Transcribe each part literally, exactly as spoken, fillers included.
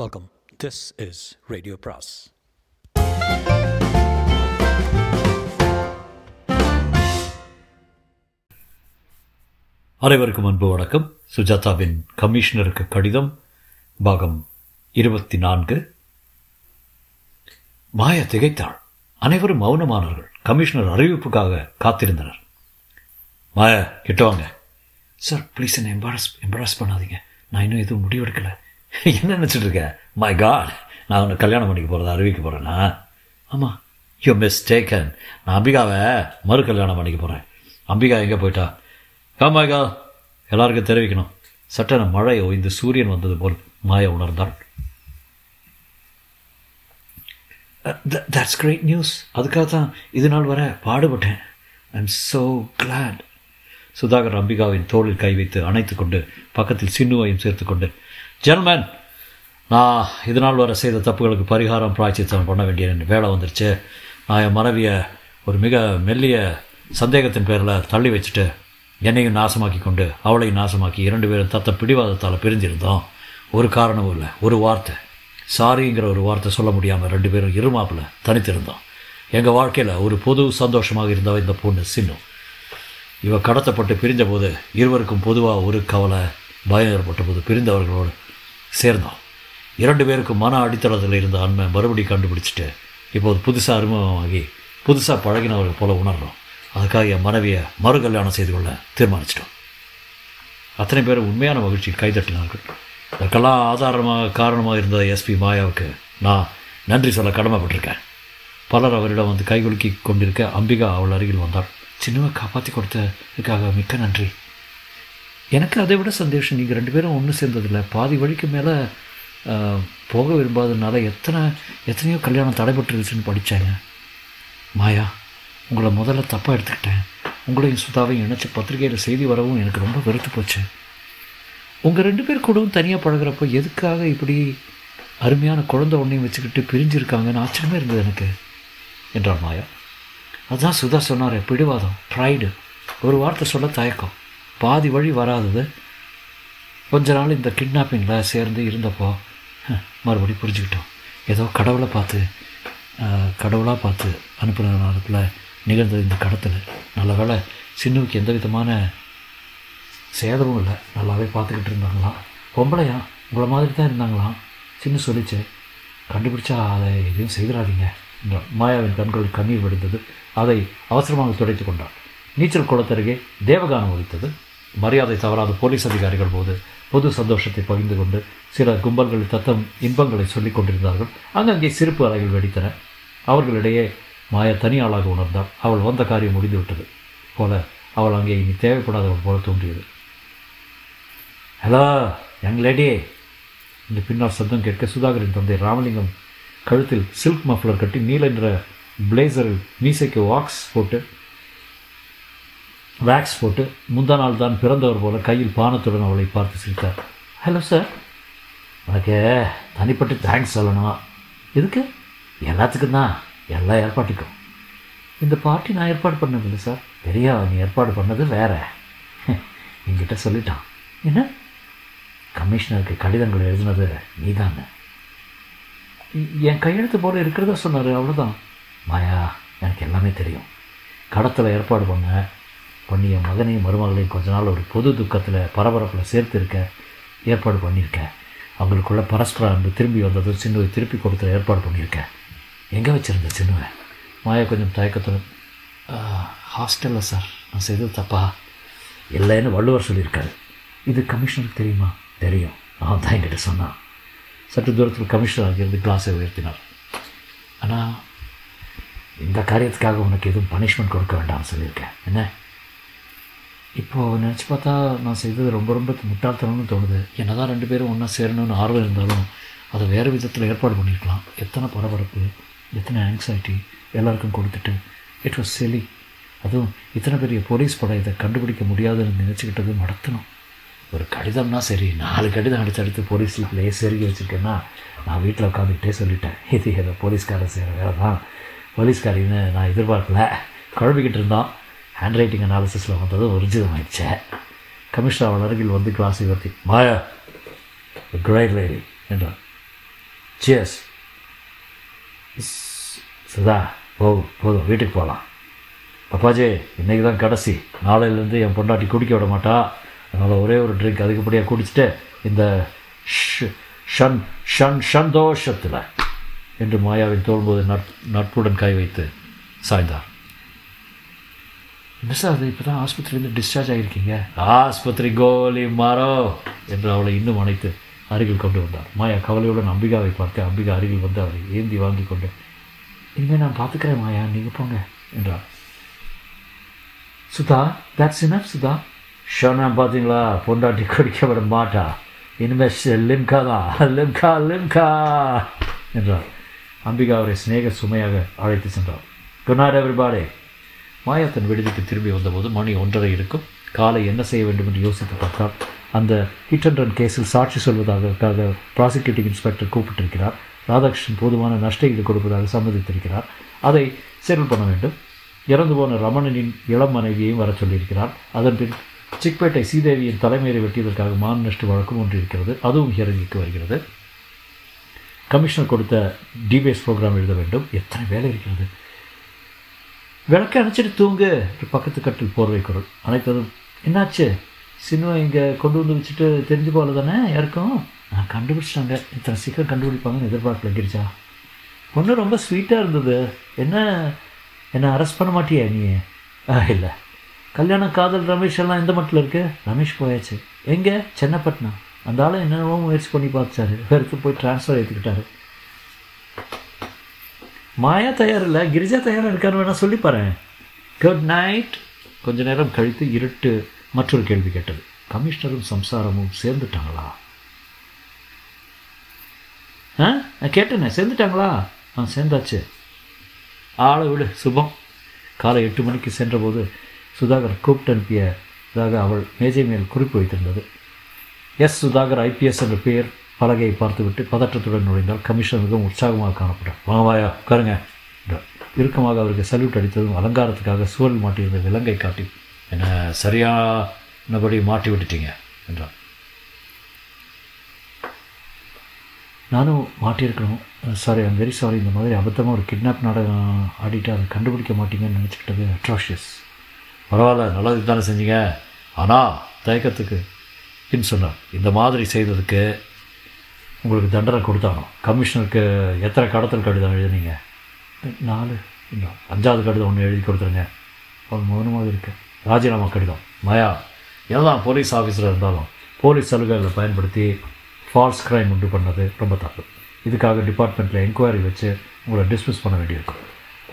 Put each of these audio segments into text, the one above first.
Welcome. This is ரேடியோபிராஸ். அனைவருக்கும் அன்பு வணக்கம். சுஜாதாவின் கமிஷனருக்கு கடிதம் பாகம் இருபத்தி நான்கு. மாயா திகைத்தாள். அனைவரும் மௌனமானார்கள். கமிஷனர் அறிவிப்புக்காக காத்திருந்தனர். மாயா கிட்ட வாங்க. சார் ப்ளீஸ் என்ன எம்பாரஸ் எம்பாரஸ் பண்ணாதீங்க. நான் இன்னும் எதுவும் முடிவெடுக்கலை. என்ன நினச்சிட்டு இருக்கேன்? மை காட், நான் உன்னை கல்யாணம் பண்ணிக்க போகிறத அறிவிக்க போகிறேன்னா? ஆமாம், யூ மிஸ்டேக்கன். நான் அம்பிகாவை மறு கல்யாணம் பண்ணிக்க போகிறேன். அம்பிகா எங்கே போயிட்டா? காமாய்கா, எல்லாருக்கும் தெரிவிக்கணும். சட்டென மழை ஓய்ந்து சூரியன் வந்தது போல் மாயா உணர்ந்தாள். That's great news. அதுக்காக தான் இது நாள் வர பாடுபட்டேன். I am so glad. Sudhakar அம்பிகாவின் தோளில் கை வைத்து அணைத்து கொண்டு பக்கத்தில் சின்னுவையும் சேர்த்து கொண்டு, ஜென்மேன், நான் இது நாள் வரை செய்த தப்புகளுக்கு பரிகாரம் பிராய்ச்சித்தம் பண்ண வேண்டிய வேலை வந்துருச்சு. நான் என் மனைவியை ஒரு மிக மெல்லிய சந்தேகத்தின் பேரில் தள்ளி வச்சுட்டு என்னையும் நாசமாக்கி கொண்டு அவளையும் நாசமாக்கி இரண்டு பேரும் தத்த பிடிவாதத்தால் பிரிஞ்சிருந்தோம். ஒரு காரணமும் இல்லை, ஒரு வார்த்தை சாரிங்கிற ஒரு வார்த்தை சொல்ல முடியாமல் ரெண்டு பேரும் இருமாப்பில் தனித்திருந்தோம். எங்கள் வாழ்க்கையில் ஒரு பொது சந்தோஷமாக இருந்தவ இந்த பொண்ணு சின்னு. இவள் கடத்தப்பட்டு பிரிஞ்சபோது இருவருக்கும் பொதுவாக ஒரு கவலை, பயம் ஏற்பட்ட போது பிரிந்தவர்களோடு சேர்ந்தோம். இரண்டு பேருக்கும் மன அடித்தளத்தில் இருந்த அண்மை மறுபடியும் கண்டுபிடிச்சிட்டு இப்போது புதுசாக அறிமுகமாகி புதுசாக பழகினவர்கள் போல உணர்கிறோம். அதுக்காக என் மனைவியை மறு கல்யாணம் செய்து கொள்ள தீர்மானிச்சிட்டோம். அத்தனை பேர் உண்மையான மகிழ்ச்சியில் கைதட்டினார்கள். அதற்கெல்லாம் ஆதாரமாக காரணமாக இருந்த எஸ்பி மாயாவுக்கு நான் நன்றி சொல்ல கடமைப்பட்டிருக்கேன். பலர் அவரிடம் வந்து கைகுலுக்கி கொண்டிருக்க அம்பிகா அவள் அருகில் வந்தாள். சின்னவை காப்பாற்றி கொடுத்ததுக்காக மிக்க நன்றி. எனக்கு அதை விட சந்தோஷம், நீங்கள் ரெண்டு பேரும் ஒன்று சேர்ந்ததில்லை. பாதி வழிக்கு மேலே போக விரும்பாததுனால எத்தனை எத்தனையோ கல்யாணம் தடைபட்டுருச்சுன்னு படித்தாங்க. மாயா, உங்களை முதல்ல தப்பாக எடுத்துக்கிட்டேன். உங்களையும் சுதாவையும் இணைச்சி பத்திரிகையில் செய்தி வரவும் எனக்கு ரொம்ப வெறுத்து போச்சு. உங்கள் ரெண்டு பேர் கூடவும் தனியாக பழகிறப்போ எதுக்காக இப்படி அருமையான குழந்தை ஒன்றையும் வச்சுக்கிட்டு பிரிஞ்சிருக்காங்கன்னு ஆச்சரியமாக இருந்தது எனக்கு என்றார் மாயா. அதுதான் சுதா சொன்னார், பிடிவாதம், ப்ரைடு, ஒரு வார்த்தை சொல்ல தயக்கம், பாதி வழி வராதது. கொஞ்ச நாள் இந்த கிட்னாப்பிங்கில் சேர்ந்து இருந்தப்போ மறுபடியும் புரிஞ்சுக்கிட்டோம். ஏதோ கடவுளை பார்த்து கடவுளாக பார்த்து அனுப்புகிற நேரத்தில் நிகழ்ந்தது இந்த கடத்தல். நல்ல வேலை சின்னுவுக்கு எந்த விதமான சேதமும் இல்லை. நல்லாவே பார்த்துக்கிட்டு இருந்தாங்களாம். பொம்பளையா உங்களை மாதிரி தான் இருந்தாங்களாம். சின்னு சொல்லிச்சு, கண்டுபிடிச்சா அதை எதுவும் செய்திடாதீங்க. மாயாவின் கண்கள் கண்ணீர் வடிந்தது. அதை அவசரமாக துடைத்து கொண்டாள். நீச்சல் குளத்தருகே தேவகானம் ஒலித்தது. மரியாதை தவறாத போலீஸ் அதிகாரிகள் போது பொது சந்தோஷத்தை பகிர்ந்து கொண்டு சில கும்பல்கள் தத்தம் இன்பங்களை சொல்லிக் கொண்டிருந்தார்கள். அங்கங்கே சிரிப்பு அறைகள் வெடித்தன. அவர்களிடையே மாயா தனியாளாக உணர்ந்தாள். அவள் வந்த காரியம் முடிந்துவிட்டது போல அவள் அங்கே இனி தேவைப்படாதவள் போல தோன்றியது. ஹலோ யங் லேடி என்று பின்னால் சத்தம் கேட்க சுதாகரின் தந்தை ராமலிங்கம் கழுத்தில் சில்க் மஃப்ளர் கட்டி நீல நிற பிளேசரில் மீசைக்கு வாக்ஸ் போட்டு வேக்ஸ் போட்டு முந்தா நாள் தான் பிறந்தவர் போல கையில் பானத்துடன் அவளை பார்த்து சிரித்தார். Hello sir. உனக்கு தனிப்பட்டு தேங்க்ஸ் சொல்லணும். எதுக்கு? எல்லாத்துக்கும் தான், எல்லா ஏற்பாட்டுக்கும். இந்த பார்ட்டி நான் ஏற்பாடு பண்ணதில்லை சார். தெரியா, நீ ஏற்பாடு பண்ணது வேறு. என்கிட்ட சொல்லிட்டான். என்ன? கமிஷனருக்கு கடிதங்கள் எழுதினது நீ தானே. என் கையெழுத்து போல இருக்கிறதா சொன்னார், அவ்வளோதான். மாயா, எனக்கு எல்லாமே தெரியும். கடத்தில் ஏற்பாடு பண்ண பண்ணி என் மகனையும் மருமகளையும் கொஞ்ச நாள் ஒரு பொது துக்கத்தில் பரபரப்பில் சேர்த்து இருக்க ஏற்பாடு பண்ணியிருக்கேன். அவங்களுக்குள்ள பரஸ்பர அன்பு திரும்பி வந்ததும் சின்னுவை திருப்பி கொடுத்துற ஏற்பாடு பண்ணியிருக்கேன். எங்கே வச்சுருந்த சின்னுவை? மாயா கொஞ்சம் தயக்கத்துடன், ஹாஸ்டலில் சார். நான் செய்தது தப்பா இல்லைன்னு வள்ளுவர் சொல்லியிருக்காரு. இது கமிஷனருக்கு தெரியுமா? தெரியும், நான் தான் என்கிட்ட சொன்னான். சற்று தூரத்தில் கமிஷனர் அங்கிருந்து கிளாஸை உயர்த்தினார். ஆனால் இந்த காரியத்துக்காக உனக்கு எதுவும் பனிஷ்மெண்ட் கொடுக்க வேண்டாம்னு சொல்லியிருக்கேன். என்ன? இப்போது நினச்சி பார்த்தா நான் செய்தது ரொம்ப ரொம்ப முட்டாள்தனம்னு தோணுது. என்ன தான் ரெண்டு பேரும் ஒன்றா சேரணும்னு ஆர்வம் இருந்தாலும் அதை வேறு விதத்தில் ஏற்பாடு பண்ணியிருக்கலாம். எத்தனை பரபரப்பு, எத்தனை ஆங்ஸைட்டி எல்லாருக்கும் கொடுத்துட்டு. It was silly. அதுவும் இத்தனை பெரிய போலீஸ் படம் இதை கண்டுபிடிக்க முடியாதுன்னு நினச்சிக்கிட்டது நடத்தணும். ஒரு கடிதம்னா சரி, நாலு கடிதம் அடித்தடுத்து போலீஸில் பிள்ளையே செருகி வச்சுருக்கேன்னா நான் வீட்டில் உட்காந்துக்கிட்டே சொல்லிட்டேன், இது ஏதோ போலீஸ்காரன் செய்கிற வேலை தான், போலீஸ்காரின்னு நான் எதிர்பார்க்கல, குழம்பிக்கிட்டு இருந்தான். ஹேண்ட் ரைட்டிங் அனாலிசிஸில் வந்தது ஒரிஜிதமாகிடுச்சு. கமிஷனர் அவள் அருகில் வந்து கிளாஸ் உயர்த்தி, மாயா, கிரேட் லேடி என்றார். சியர்ஸ். சுதா போதும் போதும் வீட்டுக்கு போகலாம். அப்பாஜி இன்றைக்கி தான் கடைசி, நாளையிலேருந்து என் பொண்டாட்டி குடிக்க விட மாட்டா, அதனால் ஒரே ஒரு ட்ரிங்க் அதுக்குப்படியாக குடிச்சிட்டு இந்த ஷன் ஷன் சந்தோஷத்தில் என்று மாயாவின் தோல்போது நட் நட்புடன் கை வைத்து சாய்ந்தார். மிஸ் அது இப்போ தான் ஆஸ்பத்திரியிலேருந்து டிஸ்சார்ஜ் ஆகியிருக்கீங்க. ஆஸ்பத்திரி கோலி மாறோ என்று அவளை இன்னும் அணைத்து அருகில் கொண்டு வந்தார். மாயா கவலையுடன் அம்பிகாவை பார்க்க, அம்பிகா அருகில் வந்து அவரை ஏந்தி வாங்கி கொண்டு, இனிமேல் நான் பார்த்துக்கிறேன் மாயா, நீங்கள் போங்க என்றார். Sudha that's enough Sudha. ஷோனா பார்த்தீங்களா, பொண்டாட்டி குடிக்க விட மாட்டா, இனிமேல் லிம்கா தான், லிம்கா லிம்கா என்றார். அம்பிகா அவரை ஸ்நேக சுமையாக அழைத்து சென்றார். Good night everybody. மாயா தன் விடுதிக்கு திரும்பி வந்தபோது மணி ஒன்றரை இருக்கும். காலை என்ன செய்ய வேண்டும் என்று யோசித்து பார்த்தார். அந்த ஹிட் அண்ட் ரன் கேஸில் சாட்சி சொல்வதற்காக ப்ராசிக்யூட்டிங் இன்ஸ்பெக்டர் கூப்பிட்டிருக்கிறார். ராதாகிருஷ்ணன் போதுமான நஷ்ட ஈடு கொடுப்பதாக சம்மதித்திருக்கிறார். அதை செட்டில் பண்ண வேண்டும். இறந்து போன ரமணனின் இளம் மனைவியையும் வர சொல்லியிருக்கிறார். அதன்பின் சிக்பேட்டை சீதேவியின் தலைமையை வெட்டியதற்காக மான் நஷ்ட வழக்கம் ஒன்று இருக்கிறது, அதுவும் ஹியரிங்குக்கு வருகிறது. கமிஷனர் கொடுத்த டிபிஎஸ் ப்ரோக்ராம் எழுத வேண்டும். எத்தனை வேலை இருக்கிறது. விளக்கை அணைச்சிட்டு தூங்கு ஒரு பக்கத்து கட்டில் போர்வை குரல். அனைத்ததும் என்னாச்சு சினிமா இங்கே கொண்டு வந்து வச்சுட்டு தெரிஞ்சு போகல தானே யாருக்கும். நான் கண்டுபிடிச்சிட்டாங்க, இத்தனை சீக்கிரம் கண்டுபிடிப்பாங்கன்னு எதிர்பார்க்கல. கிரிஜா ஒன்று ரொம்ப ஸ்வீட்டாக இருந்தது. என்ன என்னை அரெஸ்ட் பண்ண மாட்டியா நீ? இல்லை. கல்யாணம் காதல் ரமேஷ் எல்லாம் எந்த மட்டில் இருக்குது? ரமேஷ் போயாச்சு. எங்கே? சென்னப்பட்டினம். அந்த ஆளும் என்னென்னவோ முயற்சி பண்ணி பார்த்தாரு, வேறுக்கு போய் ட்ரான்ஸ்ஃபர் ஏற்றுக்கிட்டாரு. மாயா தயார் இல்லை, கிரிஜா தயாராக இருக்கான்னு வேணால் சொல்லிப்பாரு. Good night. கொஞ்ச நேரம் கழித்து இருட்டு மற்றொரு கேள்வி கேட்டது. கமிஷனரும் சம்சாரமும் சேர்ந்துட்டாங்களா? ஆ நான் கேட்டேனே, சேர்ந்துட்டாங்களா? ஆ சேர்ந்தாச்சு. ஆளை விடு சுபம். காலை எட்டு மணிக்கு சென்றபோது சுதாகர் கூப்பிட்டு அனுப்பியதாக அவள் மேஜை மேல் குறிப்பு வைத்திருந்தது. எஸ் சுதாகர் ஐபிஎஸ் என்ற பெயர் பலகையை பார்த்துவிட்டு பதற்றத்துடன் நுழைந்தால் கமிஷனர் மிகவும் உற்சாகமாக காணப்பட்டார். வாங்கவாயா உட்காருங்க என்றார். இறுக்கமாக அவருக்கு சல்யூட் அடித்ததும் அலங்காரத்துக்காக சுவரில் மாட்டியிருந்த விலங்கை காட்டி, என்ன சரியானபடி மாட்டி விட்டுட்டீங்க என்றார். நானும் மாட்டியிருக்கணும் சாரி, ஐம் வெரி சாரி. இந்த மாதிரி அபத்தமாக ஒரு கிட்னாப் நாடகம் ஆடிட்டு அதை கண்டுபிடிக்க மாட்டீங்கன்னு நினச்சிக்கிட்டது அட்ராஷியஸ். பரவாயில்ல, நல்லது தானே செஞ்சீங்க. ஆனால் தயக்கத்துக்கு இன்னு சொன்னார், இந்த மாதிரி செய்ததுக்கு உங்களுக்கு தண்டனை கொடுத்தானோ? கமிஷனருக்கு எத்தனை கடத்தல் கடிதம் எழுதினீங்க? நாலு. இன்னும் அஞ்சாவது கடிதம் ஒன்று எழுதி கொடுத்துருங்க. அவன் மௌனமாக இருக்கு. ராஜினாமா கடிதம். மாயா என்னதான் போலீஸ் ஆஃபீஸில் இருந்தாலும் போலீஸ் சலுகைகளை பயன்படுத்தி ஃபால்ஸ் க்ரைம் உண்டு பண்ணது ரொம்ப தப்பு. இதுக்காக டிபார்ட்மெண்ட்டில் என்கொயரி வச்சு உங்களை டிஸ்மிஸ் பண்ண வேண்டியிருக்கும்.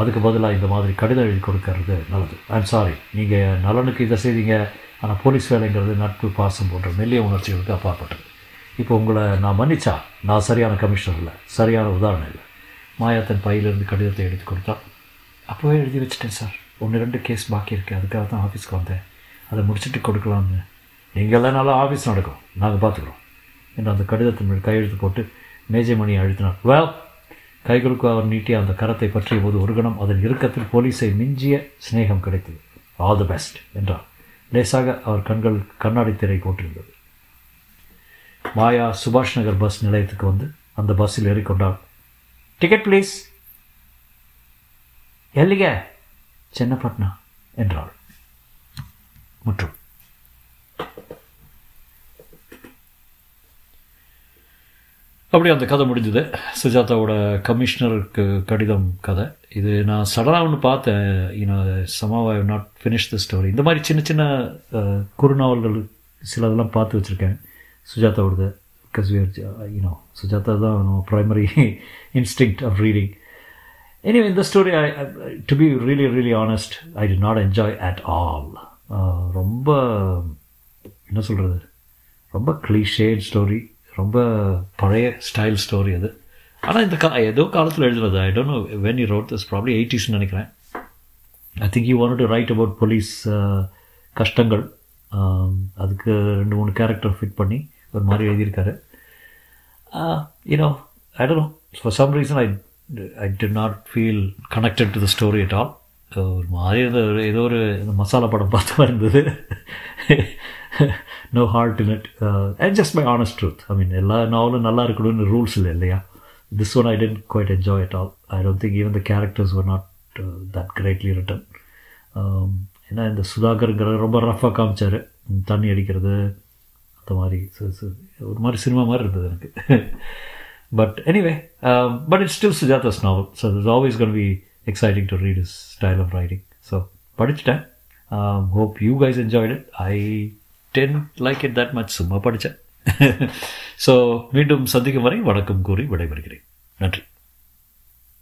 அதுக்கு பதிலாக இந்த மாதிரி கடிதம் எழுதி கொடுக்கறது நல்லது. ஐம் சாரி, நீங்கள் நலனுக்கு இதை செய்தீங்க, ஆனால் போலீஸ் வேலைங்கிறது நட்பு பாசம் போன்ற மெல்லிய உணர்ச்சிகளுக்கு அப்பாற்பட்டது. இப்போ உங்களை நான் மன்னிச்சா நான் சரியான கமிஷனர் இல்லை, சரியான உதாரணம் இல்லை. மாயா தன் பையிலிருந்து கடிதத்தை எடுத்து கொடுத்தா. அப்போவே எழுதி வச்சுட்டேன் சார், ஒன்று ரெண்டு கேஸ் பாக்கி இருக்குது, அதுக்காக தான் ஆஃபீஸ்க்கு வந்தேன், அதை முடிச்சுட்டு கொடுக்கலாம்னு. நீங்கள் எல்லாம் நல்லா ஆஃபீஸ் நடக்கும், நாங்கள் பார்த்துக்குறோம் என்று அந்த கடிதத்தின் மேல் கையெழுத்து போட்டு மேஜை மணியை அழுத்தினார். வேல் கைகளுக்கு அவர் நீட்டிய அந்த கரத்தை பற்றிய போது ஒரு கணம் அதன் இறுக்கத்தில் போலீஸை மிஞ்சிய ஸ்நேகம் கிடைத்தது. ஆல் தி பெஸ்ட் என்றார். லேசாக அவர் கண்கள் கண்ணாடி திரை போட்டிருந்தது. மாயா சுபாஷ் நகர் பஸ் நிலையத்துக்கு வந்து அந்த பஸ்ஸில் ஏறிக்கொண்டாள். Ticket please. எல்லிக சென்னப்பட்டினா என்றாள். மற்றும் அப்படி அந்த கதை முடிஞ்சது. சுஜாதாவோட கமிஷனருக்கு கடிதம் கதை இது. நான் சடனாக ஒன்று பார்த்தேன், நான் சமாவ் I not finish the story. இந்த மாதிரி சின்ன சின்ன குறுநாவல்கள் சிலதெல்லாம் பார்த்து வச்சுருக்கேன் சுஜாதாவோடது. Because we are you know Sujatha தான் primary instinct of reading. Anyway இந்த story I to be really really honest I did not enjoy at all. ரொம்ப என்ன சொல்கிறது, ரொம்ப கிளிஷேட் ஸ்டோரி, ரொம்ப பழைய ஸ்டைல் ஸ்டோரி அது. ஆனால் இந்த கா ஏதோ காலத்தில் எழுதுனது. I don't know when you wrote this, probably எயிட்டிஸ்ன்னு நினைக்கிறேன். I think you want to write about police கஷ்டங்கள். அதுக்கு ரெண்டு மூணு கேரக்டர் ஃபிட் பண்ணி ஒரு மாதிரி எழுதியிருக்காரு. You know I don't know for some reason I I did not feel connected to the story at all. ஒரு மாதிரி ஏதோ ஒரு மசாலா படம் பார்த்த மாதிரி இருந்தது. No heart in it. And just my honest truth. I mean எல்லா நாவலும் நல்லா இருக்கணும்னு ரூல்ஸ் இல்லை இல்லையா? This one I didn't quite enjoy at all. I don't think even the characters were not uh, that greatly written. ஏன்னா இந்த சுதாகருங்கிற ரொம்ப ரஃபாக காமிச்சார், தண்ணி அடிக்கிறது அந்த மாதிரி ஒரு மாதிரி சினிமா மாதிரி இருந்தது எனக்கு. But anyway but it's still Sujatha's novel, so it's always gonna be exciting to read is style of writing. So படிச்சுட்டேன். Hope you guys enjoyed it. I didn't like it that much, சும்மா படித்தேன். So மீண்டும் சந்திக்கும் வரை வணக்கம் கூறி விடைபெறுகிறேன். நன்றி.